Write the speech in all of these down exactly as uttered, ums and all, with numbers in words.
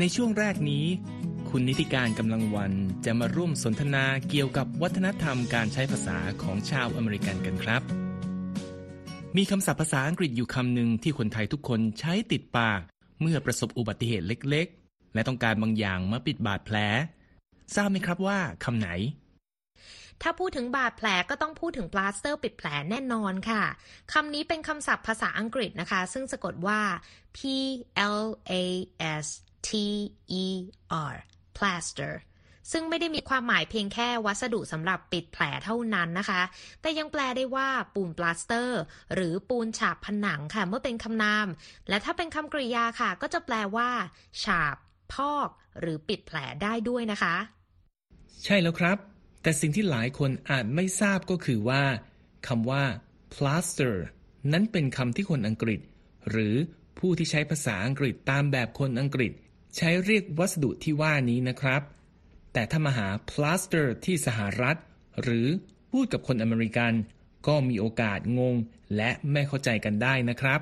ในช่วงแรกนี้คุณนิติการกำลังวันจะมาร่วมสนทนาเกี่ยวกับวัฒนธรรมการใช้ภาษาของชาวอเมริกันกันครับมีคำศัพท์ภาษาอังกฤษอยู่คำหนึ่งที่คนไทยทุกคนใช้ติดปากเมื่อประสบอุบัติเหตุเล็กๆและต้องการบางอย่างมาปิดบาดแผลทราบไหมครับว่าคำไหนถ้าพูดถึงบาดแผลก็ต้องพูดถึงปลาสเตอร์ปิดแผลแน่นอนค่ะคำนี้เป็นคำศัพท์ภาษาอังกฤษนะคะซึ่งสะกดว่า พี แอล เอ เอส ที อี อาร์ plaster ซึ่งไม่ได้มีความหมายเพียงแค่วัสดุสำหรับปิดแผลเท่านั้นนะคะแต่ยังแปลได้ว่าปูนปลาสเตอร์หรือปูนฉาบผนังค่ะเมื่อเป็นคำนามและถ้าเป็นคำกริยาค่ะก็จะแปลว่าฉาบพอกหรือปิดแผลได้ด้วยนะคะใช่แล้วครับแต่สิ่งที่หลายคนอาจไม่ทราบก็คือว่าคำว่า plaster นั้นเป็นคำที่คนอังกฤษหรือผู้ที่ใช้ภาษาอังกฤษตามแบบคนอังกฤษใช้เรียกวัสดุที่ว่านี้นะครับแต่ถ้ามาหา plaster ที่สหรัฐหรือพูดกับคนอเมริกันก็มีโอกาสงงและไม่เข้าใจกันได้นะครับ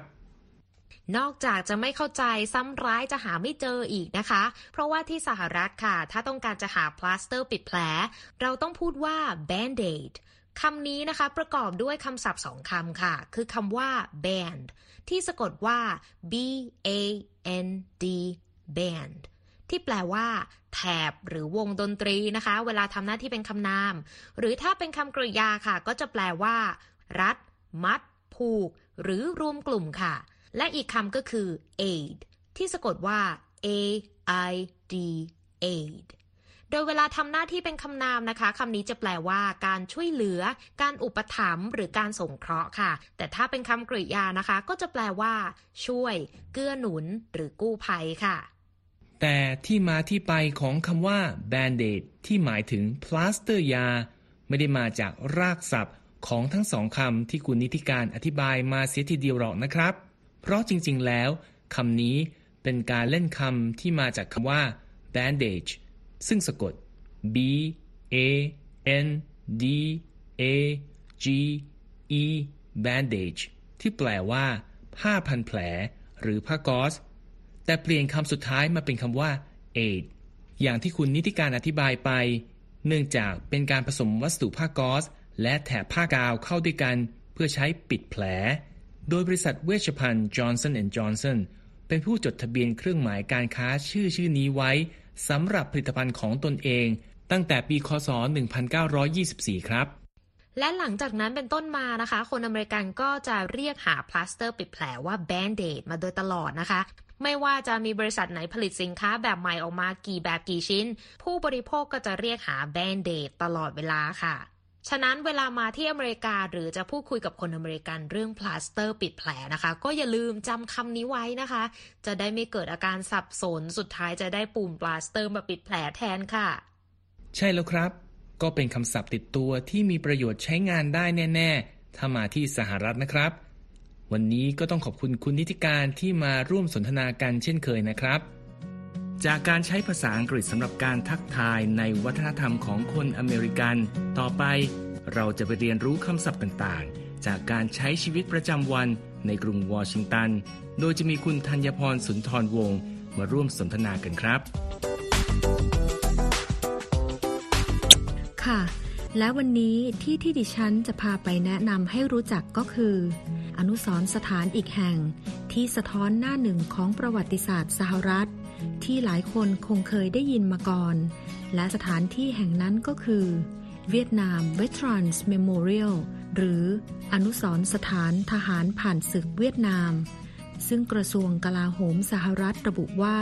นอกจากจะไม่เข้าใจซ้ำร้ายจะหาไม่เจออีกนะคะเพราะว่าที่สหรัฐค่ะถ้าต้องการจะหาพลาสเตอร์ปิดแผลเราต้องพูดว่า band-aid คำนี้นะคะประกอบด้วยคำศัพท์สองคำค่ะคือคำว่า band ที่สะกดว่า บี เอ เอ็น ดีband ที่แปลว่าแถบหรือวงดนตรีนะคะเวลาทำหน้าที่เป็นคำนามหรือถ้าเป็นคำกริยาค่ะก็จะแปลว่ารัดมัดผูกหรือรวมกลุ่มค่ะและอีกคำก็คือ aid ที่สะกดว่า a i d aid โดยเวลาทำหน้าที่เป็นคำนามนะคะคำนี้จะแปลว่าการช่วยเหลือการอุปถัมภ์หรือการสงเคราะห์ค่ะแต่ถ้าเป็นคำกริยานะคะก็จะแปลว่าช่วยเกื้อหนุนหรือกู้ภัยค่ะแต่ที่มาที่ไปของคำว่า Band-Aid ที่หมายถึงพลาสเตอร์ยาไม่ได้มาจากรากศัพท์ของทั้งสองคำที่คุณนิติการอธิบายมาเสียทีเดียวหรอกนะครับเพราะจริงๆแล้วคำนี้เป็นการเล่นคำที่มาจากคำว่า bandage ซึ่งสะกด b a n d a g e bandage ที่แปลว่าผ้าพันแผลหรือผ้าก๊อซแต่เปลี่ยนคำสุดท้ายมาเป็นคำว่า aid อย่างที่คุณนิติการอธิบายไปเนื่องจากเป็นการผสมวัสดุผ้าก๊อซและแถบผ้ากาวเข้าด้วยกันเพื่อใช้ปิดแผลโดยบริษัทเวชภัณฑ์ Johnson แอนด์ Johnson เป็นผู้จดทะเบียนเครื่องหมายการค้าชื่อชื่อนี้ไว้สำหรับผลิตภัณฑ์ของตนเองตั้งแต่ปีค.ศ.หนึ่งพันเก้าร้อยยี่สิบสี่ครับและหลังจากนั้นเป็นต้นมานะคะคนอเมริกันก็จะเรียกหาพลาสเตอร์ปิดแผลว่า Band-Aid มาโดยตลอดนะคะไม่ว่าจะมีบริษัทไหนผลิตสินค้าแบบใหม่ออกมากี่แบบกี่ชิ้นผู้บริโภคก็จะเรียกหา Band-Aid ตลอดเวลาค่ะฉะนั้นเวลามาที่อเมริกาหรือจะพูดคุยกับคนอเมริกันเรื่องพลาสเตอร์ปิดแผลนะคะก็อย่าลืมจำคำนี้ไว้นะคะจะได้ไม่เกิดอาการสับสนสุดท้ายจะได้ปูนพลาสเตอร์มาปิดแผลแทนค่ะใช่แล้วครับก็เป็นคำศัพท์ติดตัวที่มีประโยชน์ใช้งานได้แน่ๆถ้ามาที่สหรัฐนะครับวันนี้ก็ต้องขอบคุณคุณนิติการที่มาร่วมสนทนากันเช่นเคยนะครับจากการใช้ภาษาอังกฤษสำหรับการทักทายในวัฒนธรรมของคนอเมริกันต่อไปเราจะไปเรียนรู้คำศัพท์ต่างๆจากการใช้ชีวิตประจำวันในกรุงวอชิงตันโดยจะมีคุณธัญพรสุนทรวงศ์มาร่วมสนทนากันครับค่ะและวันนี้ที่ที่ดิฉันจะพาไปแนะนำให้รู้จักก็คืออนุสรณ์สถานอีกแห่งที่สะท้อนหน้าหนึ่งของประวัติศาสตร์สหรัฐที่หลายคนคงเคยได้ยินมาก่อนและสถานที่แห่งนั้นก็คือ Vietnam Veterans Memorial หรืออนุสรณ์สถานทหารผ่านศึกเวียดนามซึ่งกระทรวงกลาโหมสหรัฐระบุว่า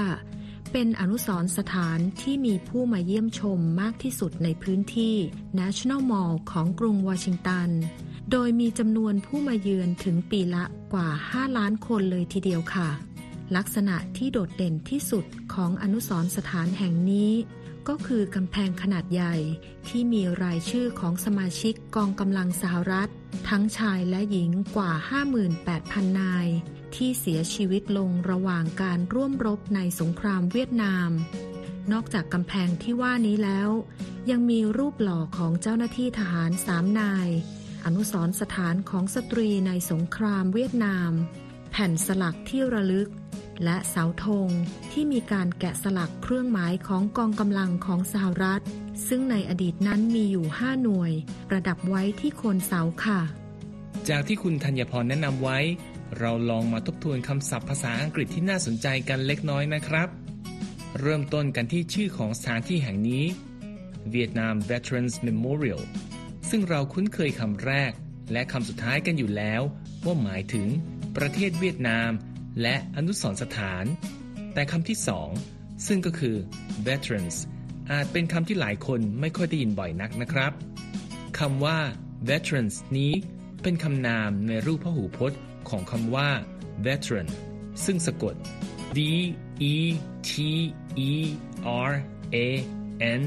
เป็นอนุสรณ์สถานที่มีผู้มาเยี่ยมชมมากที่สุดในพื้นที่ National Mall ของกรุงวอชิงตัน โดยมีจำนวนผู้มาเยือนถึงปีละกว่าห้าล้านคนเลยทีเดียวค่ะลักษณะที่โดดเด่นที่สุดของอนุสรณ์สถานแห่งนี้ก็คือกำแพงขนาดใหญ่ที่มีรายชื่อของสมาชิกกองกำลังสหรัฐทั้งชายและหญิงกว่า ห้าหมื่นแปดพันนายที่เสียชีวิตลงระหว่างการร่วมรบในสงครามเวียดนามนอกจากกำแพงที่ว่านี้แล้วยังมีรูปหล่อของเจ้าหน้าที่ทหารสามนายอนุสรณ์สถานของสตรีในสงครามเวียดนามแผ่นสลักที่ระลึกและเสาธงที่มีการแกะสลักเครื่องหมายของกองกำลังของสหรัฐซึ่งในอดีตนั้นมีอยู่ห้าหน่วยประดับไว้ที่โคนเสาค่ะจากที่คุณธัญพรแนะนำไว้เราลองมาทบทวนคำศัพท์ภาษาอังกฤษที่น่าสนใจกันเล็กน้อยนะครับเริ่มต้นกันที่ชื่อของสถานที่แห่งนี้ Vietnam Veterans Memorial ซึ่งเราคุ้นเคยคำแรกและคำสุดท้ายกันอยู่แล้วว่าหมายถึงประเทศเวียดนามและอนุสรณ์สถานแต่คำที่สองซึ่งก็คือ Veterans อาจเป็นคำที่หลายคนไม่ค่อยได้ยินบ่อยนักนะครับคำว่า Veterans นี้เป็นคำนามในรูปพหูพจน์ของคำว่า Veteran ซึ่งสะกด V-E-T-E-R-A-N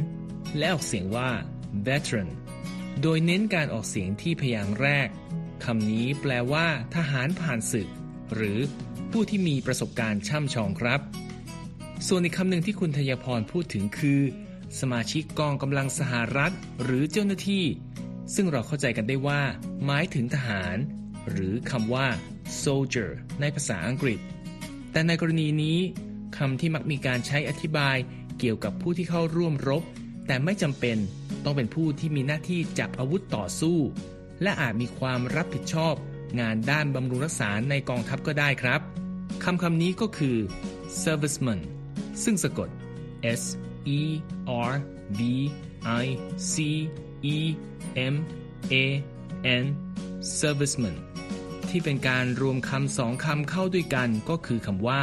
และออกเสียงว่า Veteran โดยเน้นการออกเสียงที่พยางค์แรกคำนี้แปลว่าทหารผ่านศึกหรือผู้ที่มีประสบการณ์ช่ำชองครับส่วนอีกคำหนึ่งที่คุณธยพรพูดถึงคือสมาชิกกองกำลังสหรัฐหรือเจ้าหน้าที่ซึ่งเราเข้าใจกันได้ว่าหมายถึงทหารหรือคำว่า soldier ในภาษาอังกฤษแต่ในกรณีนี้คำที่มักมีการใช้อธิบายเกี่ยวกับผู้ที่เข้าร่วมรบแต่ไม่จำเป็นต้องเป็นผู้ที่มีหน้าที่จับอาวุธต่อสู้และอาจมีความรับผิดชอบงานด้านบำรุงรักษาในกองทัพก็ได้ครับคำคำนี้ก็คือ serviceman ซึ่งสะกด S E R V I C E M A N serviceman ที่เป็นการรวมคำสองคำเข้าด้วยกันก็คือคำว่า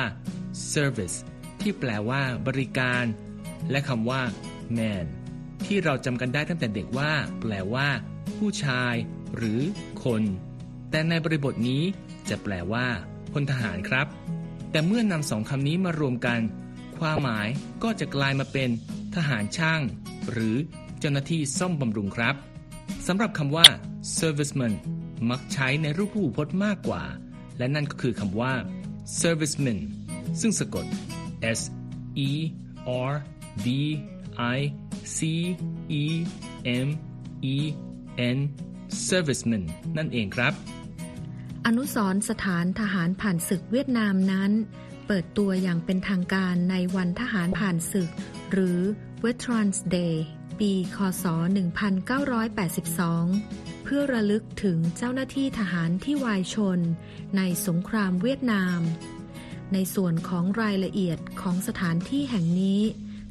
service ที่แปลว่าบริการและคำว่า man ที่เราจำกันได้ตั้งแต่เด็กว่าแปลว่าผู้ชายหรือคนแต่ในบริบทนี้จะแปลว่าพลทหารครับแต่เมื่อนำสองคำนี้มารวมกันความหมายก็จะกลายมาเป็นทหารช่างหรือเจ้าหน้าที่ซ่อมบำรุงครับสำหรับคำว่า serviceman มักใช้ในรูปพหูพจน์มากกว่าและนั่นก็คือคำว่า servicemen ซึ่งสะกด S E R V I C E M E N servicemen นั่นเองครับอนุสรณ์สถานทหารผ่านศึกเวียดนามนั้นเปิดตัวอย่างเป็นทางการในวันทหารผ่านศึกหรือ Veterans Day ปีค.ศ. หนึ่งพันเก้าร้อยแปดสิบสองเพื่อระลึกถึงเจ้าหน้าที่ทหารที่วายชนในสงครามเวียดนามในส่วนของรายละเอียดของสถานที่แห่งนี้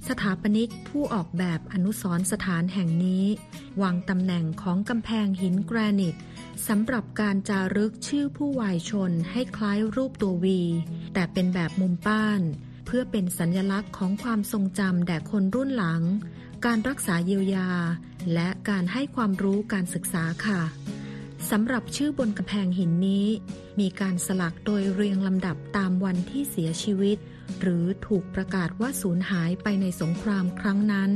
สถาปนิกผู้ออกแบบอนุสรณ์สถานแห่งนี้วางตำแหน่งของกำแพงหินแกรนิตสำหรับการจารึกชื่อผู้วายชนให้คล้ายรูปตัว V แต่เป็นแบบมุมป้านเพื่อเป็นสัญลักษณ์ของความทรงจำแด่คนรุ่นหลังการรักษาเยียวยาและการให้ความรู้การศึกษาค่ะสำหรับชื่อบนกำแพงหินนี้มีการสลักโดยเรียงลำดับตามวันที่เสียชีวิตหรือถูกประกาศว่าสูญหายไปในสงครามครั้งนั้น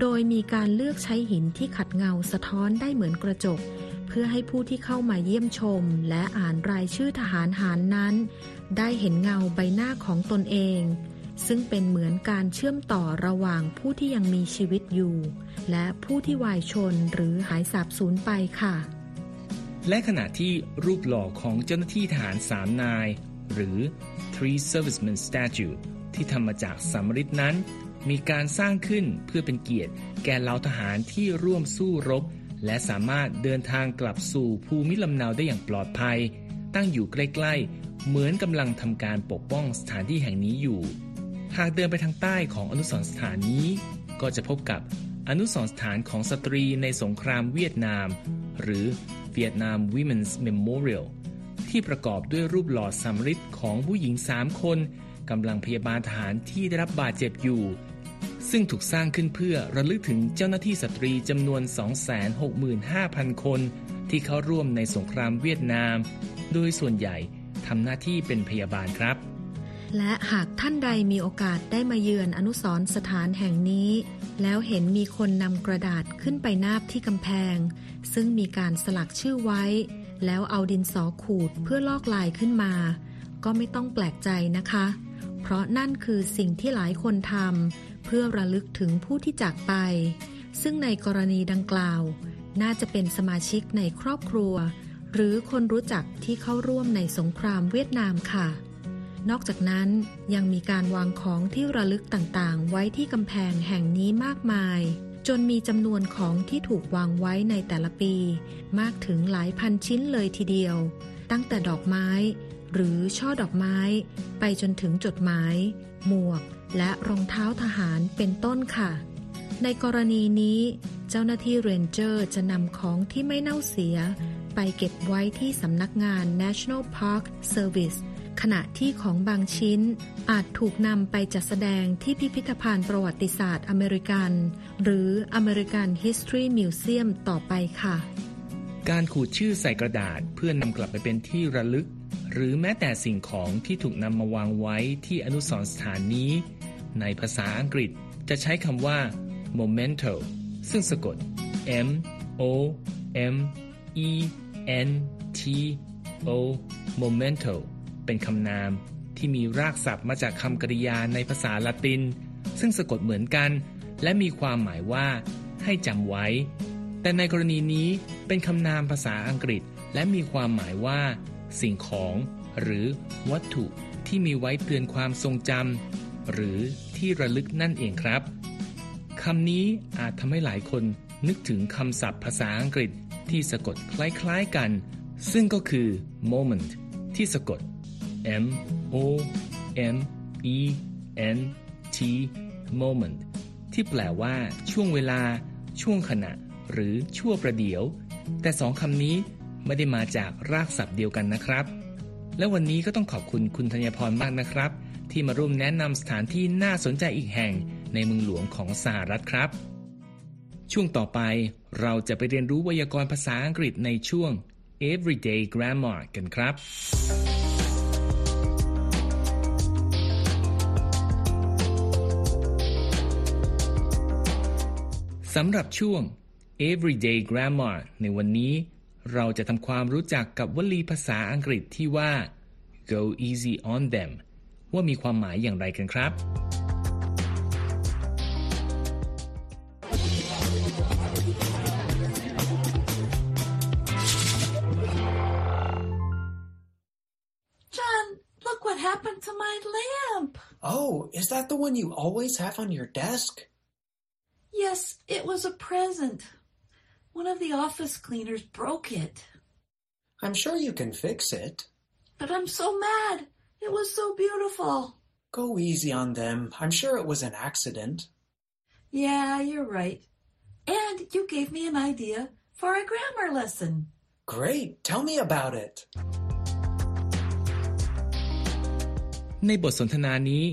โดยมีการเลือกใช้หินที่ขัดเงาสะท้อนได้เหมือนกระจกเพื่อให้ผู้ที่เข้ามาเยี่ยมชมและอ่านรายชื่อทหารหารนั้นได้เห็นเงาใบหน้าของตนเองซึ่งเป็นเหมือนการเชื่อมต่อระหว่างผู้ที่ยังมีชีวิตอยู่และผู้ที่วายชนหรือหายสาบสูญไปค่ะและขณะที่รูปหล่อของเจ้าหน้าที่ทหารสามนายหรือ Three Servicemen Statue ที่ทำมาจากสำริดนั้นมีการสร้างขึ้นเพื่อเป็นเกียรติแก่เหล่าทหารที่ร่วมสู้รบและสามารถเดินทางกลับสู่ภูมิลำเนาได้อย่างปลอดภัยตั้งอยู่ใกล้ๆเหมือนกำลังทำการปกป้องสถานที่แห่งนี้อยู่หากเดินไปทางใต้ของอนุสรณ์สถานนี้ก็จะพบกับอนุสรณ์สถานของสตรีในสงครามเวียดนามหรือ Vietnam Women's Memorial ที่ประกอบด้วยรูปหล่อสำริดของผู้หญิงสามคนกำลังพยาบาลทหารที่ได้รับบาดเจ็บอยู่ซึ่งถูกสร้างขึ้นเพื่อระลึกถึงเจ้าหน้าที่สตรีจำนวน สองแสนหกหมื่นห้าพันคน ที่เข้าร่วมในสงครามเวียดนามโดยส่วนใหญ่ทำหน้าที่เป็นพยาบาลครับและหากท่านใดมีโอกาสได้มาเยือนอนุสรณ์สถานแห่งนี้แล้วเห็นมีคนนำกระดาษขึ้นไปนาบที่กำแพงซึ่งมีการสลักชื่อไว้แล้วเอาดินสอขูดเพื่อลอกลายขึ้นมาก็ไม่ต้องแปลกใจนะคะเพราะนั่นคือสิ่งที่หลายคนทำเพื่อระลึกถึงผู้ที่จากไปซึ่งในกรณีดังกล่าวน่าจะเป็นสมาชิกในครอบครัวหรือคนรู้จักที่เข้าร่วมในสงครามเวียดนามค่ะนอกจากนั้นยังมีการวางของที่ระลึกต่างๆไว้ที่กำแพงแห่งนี้มากมายจนมีจำนวนของที่ถูกวางไว้ในแต่ละปีมากถึงหลายพันชิ้นเลยทีเดียวตั้งแต่ดอกไม้หรือช่อดอกไม้ไปจนถึงจดหมายหมวกและรองเท้าทหารเป็นต้นค่ะในกรณีนี้เจ้าหน้าที่เรนเจอร์จะนำของที่ไม่เน่าเสียไปเก็บไว้ที่สำนักงาน National Park Serviceขณะที่ของบางชิ้นอาจถูกนำไปจัดแสดงที่พิพิธภัณฑ์ประวัติศาสตร์อเมริกันหรือ American history museum ต่อไปค่ะการขูดชื่อใส่กระดาษเพื่อนำกลับไปเป็นที่ระลึกหรือแม้แต่สิ่งของที่ถูกนำมาวางไว้ที่อนุสรณ์สถานนี้ในภาษาอังกฤษจะใช้คำว่า memento ซึ่งสะกด m o m e n t o mementoเป็นคำนามที่มีรากศัพท์มาจากคำกริยาในภาษาละตินซึ่งสะกดเหมือนกันและมีความหมายว่าให้จำไว้แต่ในกรณีนี้เป็นคำนามภาษาอังกฤษและมีความหมายว่าสิ่งของหรือวัตถุที่มีไว้เตือนความทรงจำหรือที่ระลึกนั่นเองครับคำนี้อาจทำให้หลายคนนึกถึงคำศัพท์ภาษาอังกฤษที่สะกดคล้ายๆกันซึ่งก็คือ moment ที่สะกดM O M E N T moment ที่แปลว่าช่วงเวลาช่วงขณะหรือชั่วประเดี๋ยวแต่สองคำนี้ไม่ได้มาจากรากศัพท์เดียวกันนะครับและวันนี้ก็ต้องขอบคุณคุณธัญพรมากนะครับที่มาร่วมแนะนำสถานที่น่าสนใจอีกแห่งในเมืองหลวงของสหรัฐครับช่วงต่อไปเราจะไปเรียนรู้ไวยากรณ์ภาษาอังกฤษในช่วง Everyday Grammar กันครับสำหรับช่วง Everyday Grammar ในวันนี้เราจะทำความรู้จักกับวลีภาษาอังกฤษที่ว่า Go easy on them ว่ามีความหมายอย่างไรกันครับJohn, look what happened to my lamp. Oh, is that the one you always have on your desk?Yes, it was a present. One of the office cleaners broke it. I'm sure you can fix it. But I'm so mad. It was so beautiful. Go easy on them. I'm sure it was an accident. Yeah, you're right. And you gave me an idea for a grammar lesson. Great. Tell me about it. ในบทสนทนานี้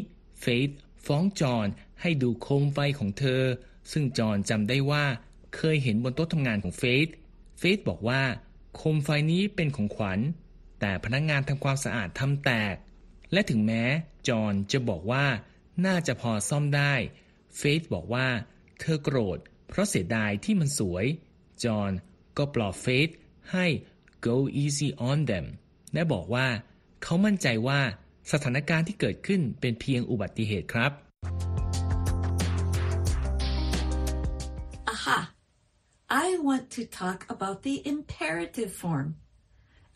Faith ฟ้องจอห์นให้ดูโคมไฟของเธอซึ่งจอห์นจำได้ว่าเคยเห็นบนโต๊ะทำงานของเฟธเฟธบอกว่าโคมไฟนี้เป็นของขวัญแต่พนักงานทำความสะอาดทำแตกและถึงแม้จอห์นจะบอกว่าน่าจะพอซ่อมได้เฟธบอกว่าเธอโกรธเพราะเสียดายที่มันสวยจอห์นก็ปลอบเฟธให้ go easy on them และบอกว่าเขามั่นใจว่าสถานการณ์ที่เกิดขึ้นเป็นเพียงอุบัติเหตุครับAha! I want to talk about the imperative form.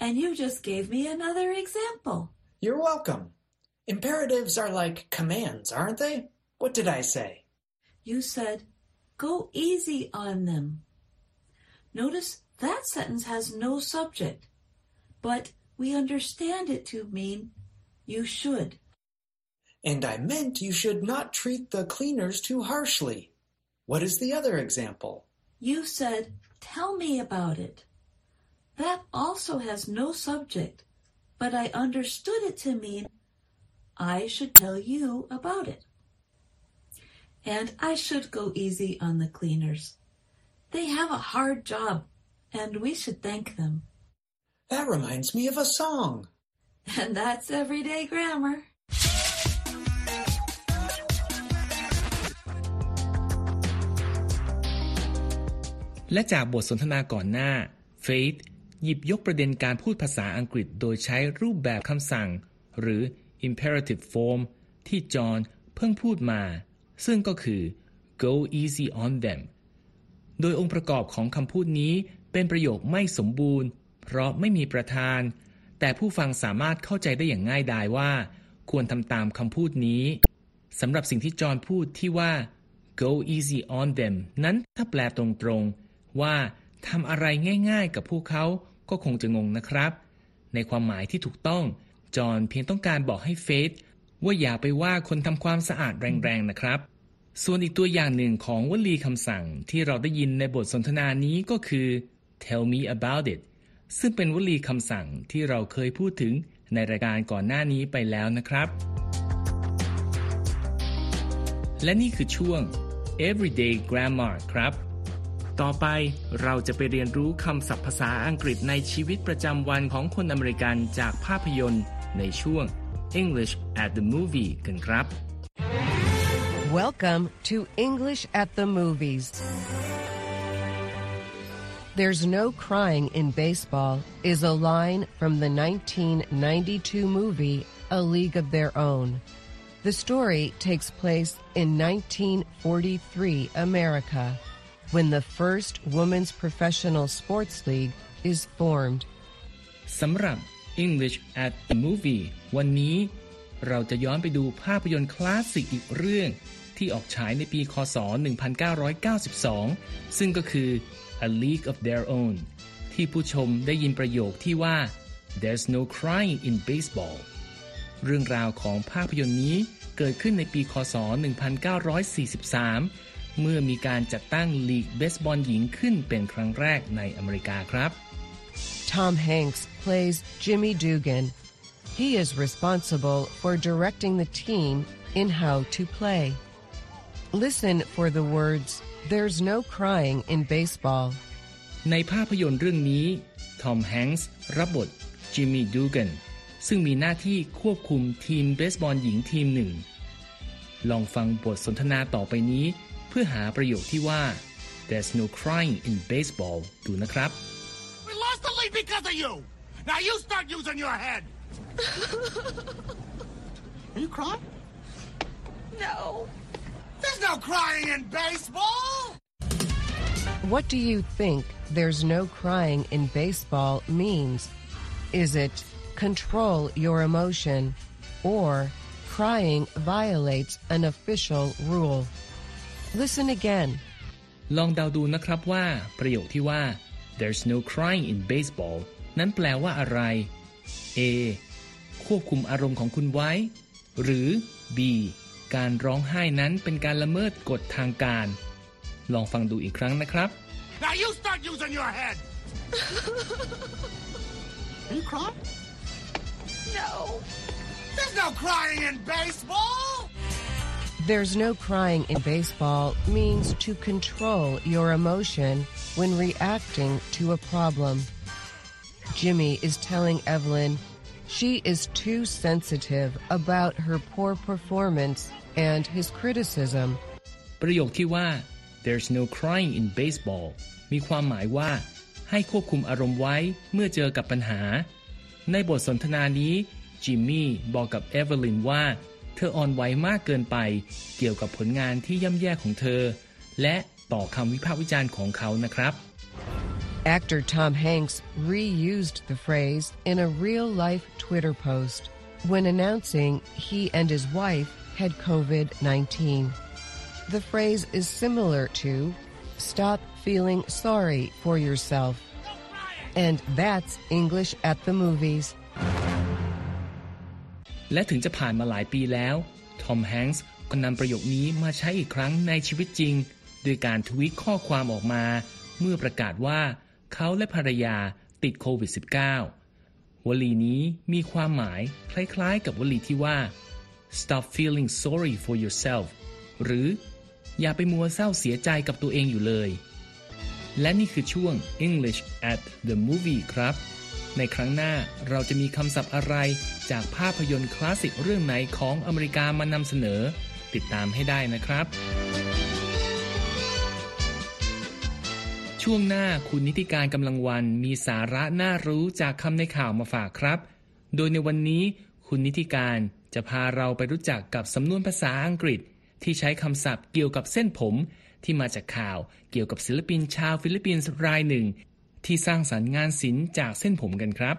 And you just gave me another example. You're welcome. Imperatives are like commands, aren't they? What did I say? You said, go easy on them. Notice that sentence has no subject, but we understand it to mean you should. And I meant you should not treat the cleaners too harshly.What is the other example? You said, tell me about it. That also has no subject, but I understood it to mean I should tell you about it. And I should go easy on the cleaners. They have a hard job, and we should thank them. That reminds me of a song. And that's everyday grammar.และจากบทสนทนาก่อนหน้า Faith หยิบยกประเด็นการพูดภาษาอังกฤษโดยใช้รูปแบบคำสั่งหรือ imperative form ที่จอห์นเพิ่งพูดมาซึ่งก็คือ go easy on them โดยองค์ประกอบของคำพูดนี้เป็นประโยคไม่สมบูรณ์เพราะไม่มีประธานแต่ผู้ฟังสามารถเข้าใจได้อย่างง่ายดายว่าควรทำตามคำพูดนี้สำหรับสิ่งที่จอห์นพูดที่ว่า go easy on them นั้นถ้าแปลตรงๆว่าทำอะไรง่ายๆกับพวกเขาก็คงจะงงนะครับในความหมายที่ถูกต้องจอห์นเพียงต้องการบอกให้เฟธว่าอย่าไปว่าคนทำความสะอาดแรงๆนะครับส่วนอีกตัวอย่างหนึ่งของวลีคำสั่งที่เราได้ยินในบทสนทนานี้ก็คือ tell me about it ซึ่งเป็นวลีคำสั่งที่เราเคยพูดถึงในรายการก่อนหน้านี้ไปแล้วนะครับและนี่คือช่วง everyday grammar ครับต่อไปเราจะไปเรียนรู้คำศัพท์ภาษาอังกฤษในชีวิตประจำวันของคนอเมริกันจากภาพยนตร์ในช่วง English at the Movie กันครับ Welcome to English at the Movies. There's no crying in baseball is a line from the nineteen ninety-two movie A League of Their Own. The story takes place in nineteen forty-three America.When the first women's professional sports league is formed. สำหรับ English at the Movie วันนี้เราจะย้อนไปดูภาพยนตร์คลาสสิกอีกเรื่องที่ออกฉายในปีค.ศ. หนึ่งพันเก้าร้อยเก้าสิบสองซึ่งก็คือ A League of Their Own ที่ผู้ชมได้ยินประโยคที่ว่า There's no crying in baseball เรื่องราวของภาพยนตร์นี้เกิดขึ้นในปีค.ศ. หนึ่งพันเก้าร้อยสี่สิบสามเมื่อมีการจัดตั้งลีกเบสบอลหญิงขึ้นเป็นครั้งแรกในอเมริกาครับ Tom Hanks plays Jimmy Dugan. He is responsible for directing the team in how to play. Listen for the words, There's no crying in baseball. ในภาพยนตร์เรื่องนี้ Tom Hanks รับบท Jimmy Dugan ซึ่งมีหน้าที่ควบคุมทีมเบสบอลหญิงทีมหนึ่งลองฟังบทสนทนาต่อไปนี้เพื่อหาประโยคที่ว่า There's no crying in baseball ดูนะครับ We lost the lead because of you. Now you start using your head. Are you crying? No. There's no crying in baseball. What do you think there's no crying in baseball means? Is it control your emotion or crying violates an official rule?Listen again. ลองเดาดูนะครับว่าประโยคที่ว่า There's no crying in baseball นั้นแปลว่าอะไร A ควบคุมอารมณ์ของคุณไว้หรือ B การร้องไห้นั้นเป็นการละเมิดกฎทางการลองฟังดูอีกครั้งนะครับ Now you start using your head. Are you crying? No. There's no crying in baseball.There's no crying in baseball means to control your emotion when reacting to a problem. Jimmy is telling Evelyn she is too sensitive about her poor performance and his criticism. ประโยคที่ว่า There's no crying in baseball มีความหมายว่าให้ควบคุมอารมณ์ไว้เมื่อเจอกับปัญหาในบทสนทนานี้จิมมี่บอกกับเอเวอลินว่าเธออ่อนไหวมากเกินไปเกี่ยวกับผลงานที่ย่ำแย่ของเธอและต่อคำวิพากษ์วิจารณ์ของเขานะครับ Actor Tom Hanks reused the phrase in a real-life Twitter post when announcing he and his wife had covid nineteen. The phrase is similar to "Stop feeling sorry for yourself." And that's English at the movies.และถึงจะผ่านมาหลายปีแล้วทอมแฮงค์ส์ก็นำประโยคนี้มาใช้อีกครั้งในชีวิตจริงโดยการทวีตข้อความออกมาเมื่อประกาศว่าเขาและภรรยาติดโควิด สิบเก้า วลีนี้มีความหมายคล้ายๆกับวลีที่ว่า Stop feeling sorry for yourself หรืออย่าไปมัวเศร้าเสียใจกับตัวเองอยู่เลย และนี่คือช่วง English at the Movie ครับในครั้งหน้าเราจะมีคำศัพท์อะไรจากภาพยนตร์คลาสสิกเรื่องไหนของอเมริกามานำเสนอติดตามให้ได้นะครับช่วงหน้าคุณนิติการกำลังวันมีสาระน่ารู้จากคำในข่าวมาฝากครับโดยในวันนี้คุณนิติการจะพาเราไปรู้จักกับสำนวนภาษาอังกฤษที่ใช้คำศัพท์เกี่ยวกับเส้นผมที่มาจากข่าวเกี่ยวกับศิลปินชาวฟิลิปปินส์รายหนึ่งที่สร้างสรรค์งานศิลป์จากเส้นผมกันครับ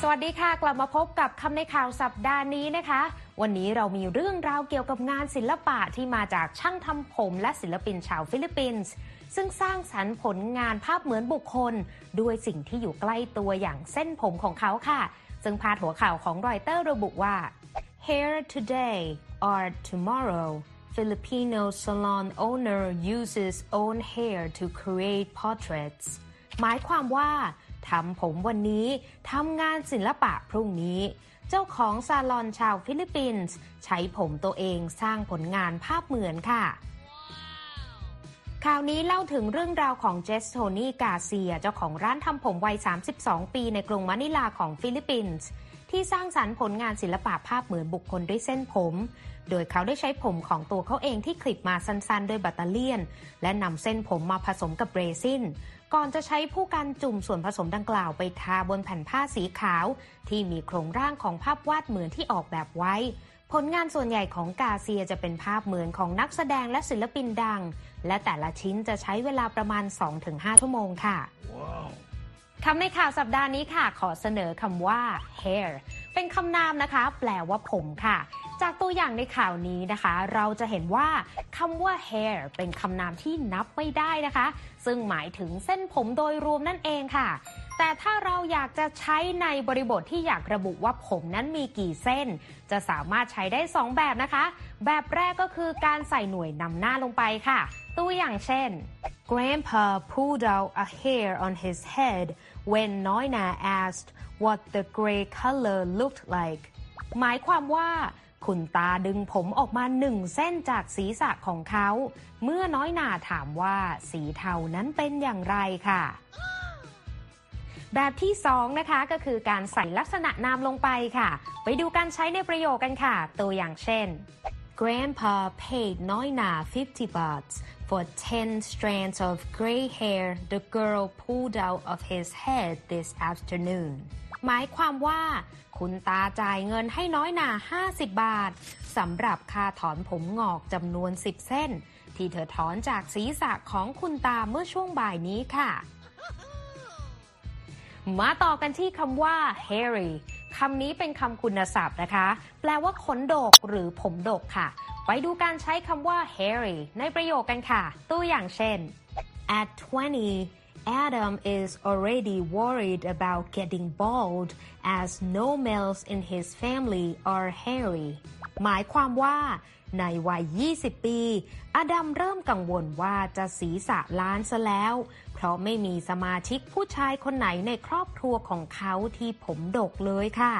สวัสดีค่ะกลับมาพบกับคำในข่าวสัปดาห์นี้นะคะวันนี้เรามีเรื่องราวเกี่ยวกับงานศิลปะที่มาจากช่างทำผมและศิลปินชาวฟิลิปปินส์ซึ่งสร้างสรรค์ผลงานภาพเหมือนบุคคลด้วยสิ่งที่อยู่ใกล้ตัวอย่างเส้นผมของเขาค่ะซึ่งพาดหัวข่าวของรอยเตอร์ระบุว่า Hair today or tomorrow Filipino salon owner uses own hair to create portraits หมายความว่าทำผมวันนี้ทำงานศิลปะพรุ่งนี้เจ้าของซาลอนชาวฟิลิปปินส์ใช้ผมตัวเองสร้างผลงานภาพเหมือนค่ะ wow. ข่าวนี้เล่าถึงเรื่องราวของ Jess Tony Garcia เจ้าของร้านทำผมวัยสามสิบสองปีในกรุงมะนิลาของฟิลิปปินส์ที่สร้างสรรค์ผลงานศิลปะภาพเหมือนบุคคลด้วยเส้นผมโดยเขาได้ใช้ผมของตัวเขาเองที่คลิปมาสั้นๆด้วยแบตเตอเรี่ยนและนำเส้นผมมาผสมกับเรซินก่อนจะใช้ผู้กันจุ่มส่วนผสมดังกล่าวไปทาบนแผ่นผ้าสีขาวที่มีโครงร่างของภาพวาดเหมือนที่ออกแบบไว้ผลงานส่วนใหญ่ของกาเซียจะเป็นภาพเหมือนของนักแสดงและศิลปินดังและแต่ละชิ้นจะใช้เวลาประมาณ สองถึงห้า ชั่วโมงค่ะ wow.คำในข่าวสัปดาห์นี้ค่ะขอเสนอคำว่า hair เป็นคำนามนะคะแปลว่าผมค่ะจากตัวอย่างในข่าวนี้นะคะเราจะเห็นว่าคำว่า hair เป็นคำนามที่นับไม่ได้นะคะซึ่งหมายถึงเส้นผมโดยรวมนั่นเองค่ะแต่ถ้าเราอยากจะใช้ในบริบทที่อยากระบุว่าผมนั้นมีกี่เส้นจะสามารถใช้ได้สองแบบนะคะแบบแรกก็คือการใส่หน่วยนำหน้าลงไปค่ะตัวอย่างเช่น Grandpa pulled out a hair on his head when Noina asked what the gray color looked like หมายความว่าคุณตาดึงผมออกมาหนึ่งเส้นจากศีรษะของเขาเมื่อน้อยนาถามว่าสีเทานั้นเป็นอย่างไรค่ะแบบที่สองนะคะก็คือการใส่ลักษณะนามลงไปค่ะไปดูการใช้ในประโยคกันค่ะตัวอย่างเช่น Grandpa paid Noina fifty baht for ten strands of gray hair the girl pulled out of his head this afternoonหมายความว่าคุณตาจ่ายเงินให้น้อยหนาห้าสิบบาทสำหรับค่าถอนผมงอกจำนวนสิบเส้นที่เธอถอนจากศีรษะของคุณตาเมื่อช่วงบ่ายนี้ค่ะมาต่อกันที่คำว่า hairy คำนี้เป็นคำคุณศัพท์นะคะแปลว่าขนดกหรือผมดกค่ะไปดูการใช้คำว่า hairy ในประโยคกันค่ะตัวอย่างเช่น at twenty Adam is already worried about getting bald as no males in his family are hairy หมายความว่าในวัยยี่สิบปีอดัมเริ่มกังวลว่าจะศีรษะล้านซะแล้วเพราะไม่มีสมาชิกผู้ชายคนไหนในครอบครัวของเขาที่ผมดกเลยค่ะ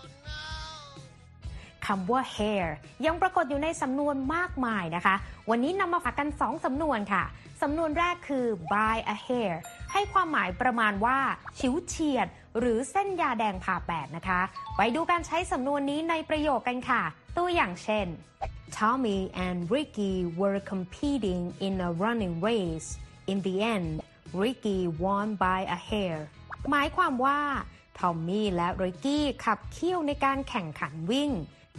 oh, no. คำว่า hair ยังปรากฏอยู่ในสำนวนมากมายนะคะวันนี้นำมาฝากกันสองสำนวนค่ะสำนวนแรกคือ by a hair ให้ความหมายประมาณว่าฉิวเฉียดหรือเส้นยาแดงผ่าแปดนะคะไปดูการใช้สำนวนนี้ในประโยคกันค่ะตัวอย่างเช่น Tommy and Ricky were competing in a running race. In the end, Ricky won by a hair. หมายความว่าทอมมี่และริกกี้ขับเคี่ยวในการแข่งขันวิ่ง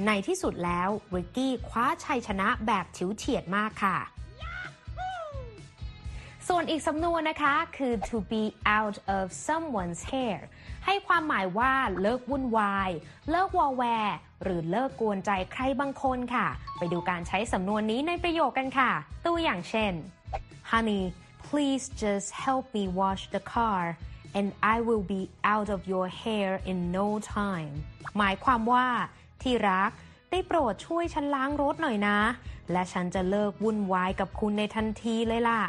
ในที่สุดแล้วริกกี้คว้าชัยชนะแบบฉิวเฉียดมากค่ะส่วนอีกสำนวนนะคะคือ to be out of someone's hair ให้ความหมายว่าเลิกวุ่นวายเลิกวอแวร์หรือเลิกกวนใจใครบางคนค่ะไปดูการใช้สำนวนนี้ในประโยคกันค่ะตัวอย่างเช่น Honey, please just help me wash the car and I will be out of your hair in no time หมายความว่าที่รักได้โปรดช่วยฉันล้างรถหน่อยนะและฉันจะเลิกวุ่นวายกับคุณในทันทีเลยล่ะ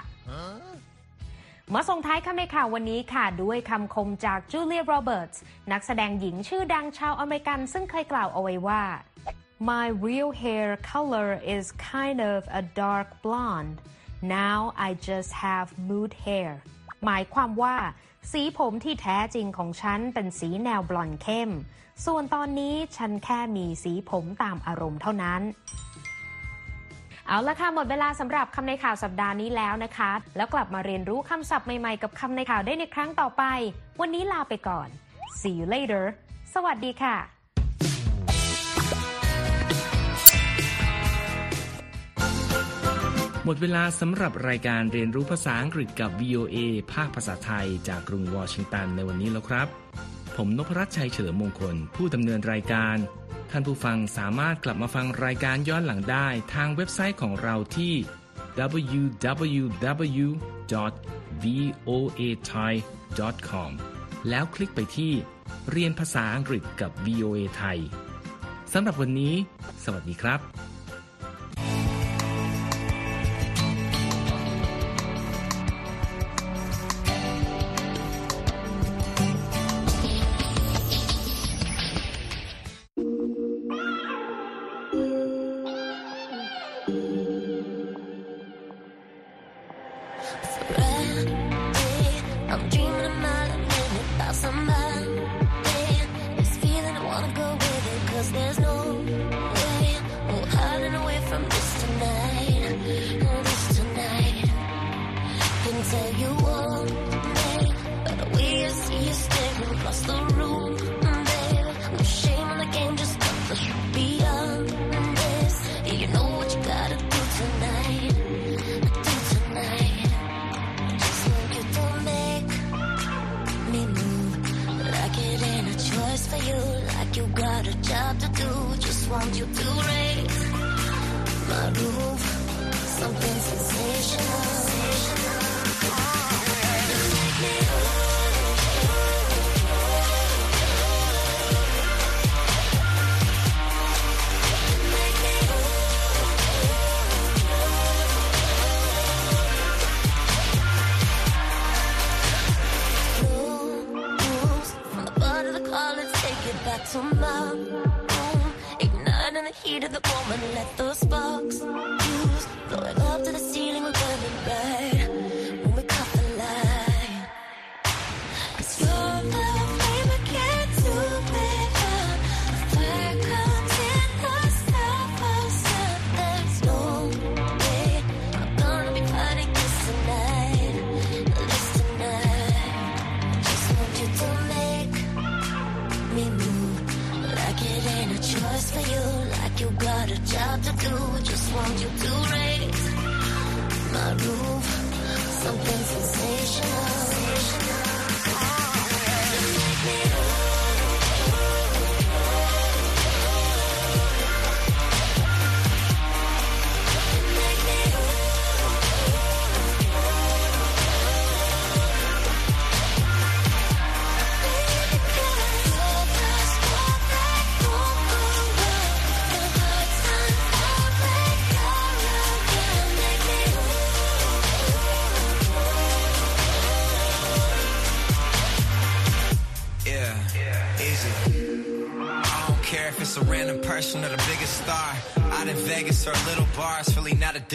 มาส่งท้ายคำในข่าววันนี้ค่ะด้วยคำคมจากจูเลียโรเบิร์ตส์นักแสดงหญิงชื่อดังชาวอเมริกันซึ่งเคยกล่าวเอาไว้ว่า My real hair color is kind of a dark blonde. Now I just have mood hair. หมายความว่าสีผมที่แท้จริงของฉันเป็นสีแนวบลอนด์เข้มส่วนตอนนี้ฉันแค่มีสีผมตามอารมณ์เท่านั้นเอาละค่ะหมดเวลาสำหรับคำในข่าวสัปดาห์นี้แล้วนะคะแล้วกลับมาเรียนรู้คำศัพท์ใหม่ๆกับคำในข่าวได้ในครั้งต่อไปวันนี้ลาไปก่อน See you later สวัสดีค่ะหมดเวลาสำหรับรายการเรียนรู้ภาษาอังกฤษกับ วี โอ เอ ภาคภาษาไทยจากกรุงวอชิงตันในวันนี้แล้วครับผมนพรัตน์ชัยเฉลิมมงคลผู้ดำเนินรายการท่านผู้ฟังสามารถกลับมาฟังรายการย้อนหลังได้ทางเว็บไซต์ของเราที่ ดับเบิลยู ดับเบิลยู ดับเบิลยู ดอท วี โอ เอ ไทย ดอท คอม แล้วคลิกไปที่เรียนภาษาอังกฤษกับ วี โอ เอ ไทยสำหรับวันนี้สวัสดีครับ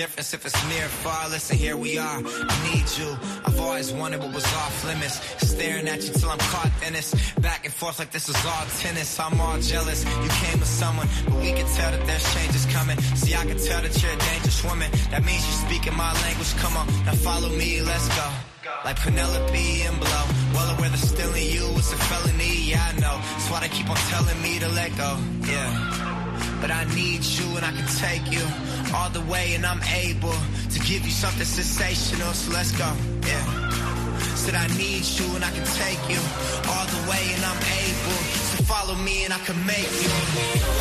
Difference if it's near or far, listen, here we are, I need you, I've always wanted what was off limits, staring at you till I'm caught in this, back and forth like this is all tennis, I'm all jealous, you came with someone, but we can tell that there's changes coming, see I can tell that you're a dangerous woman, that means you're speaking my language, come on, now follow me, let's go, like Penelope and Blow, well aware that stealing you is a felony, yeah I know, that's why they keep on telling me to let go, yeah.But I need you and I can take you all the way and I'm able to give you something sensational, so let's go, yeah. Said I need you and I can take you all the way and I'm able to follow me and I can make you.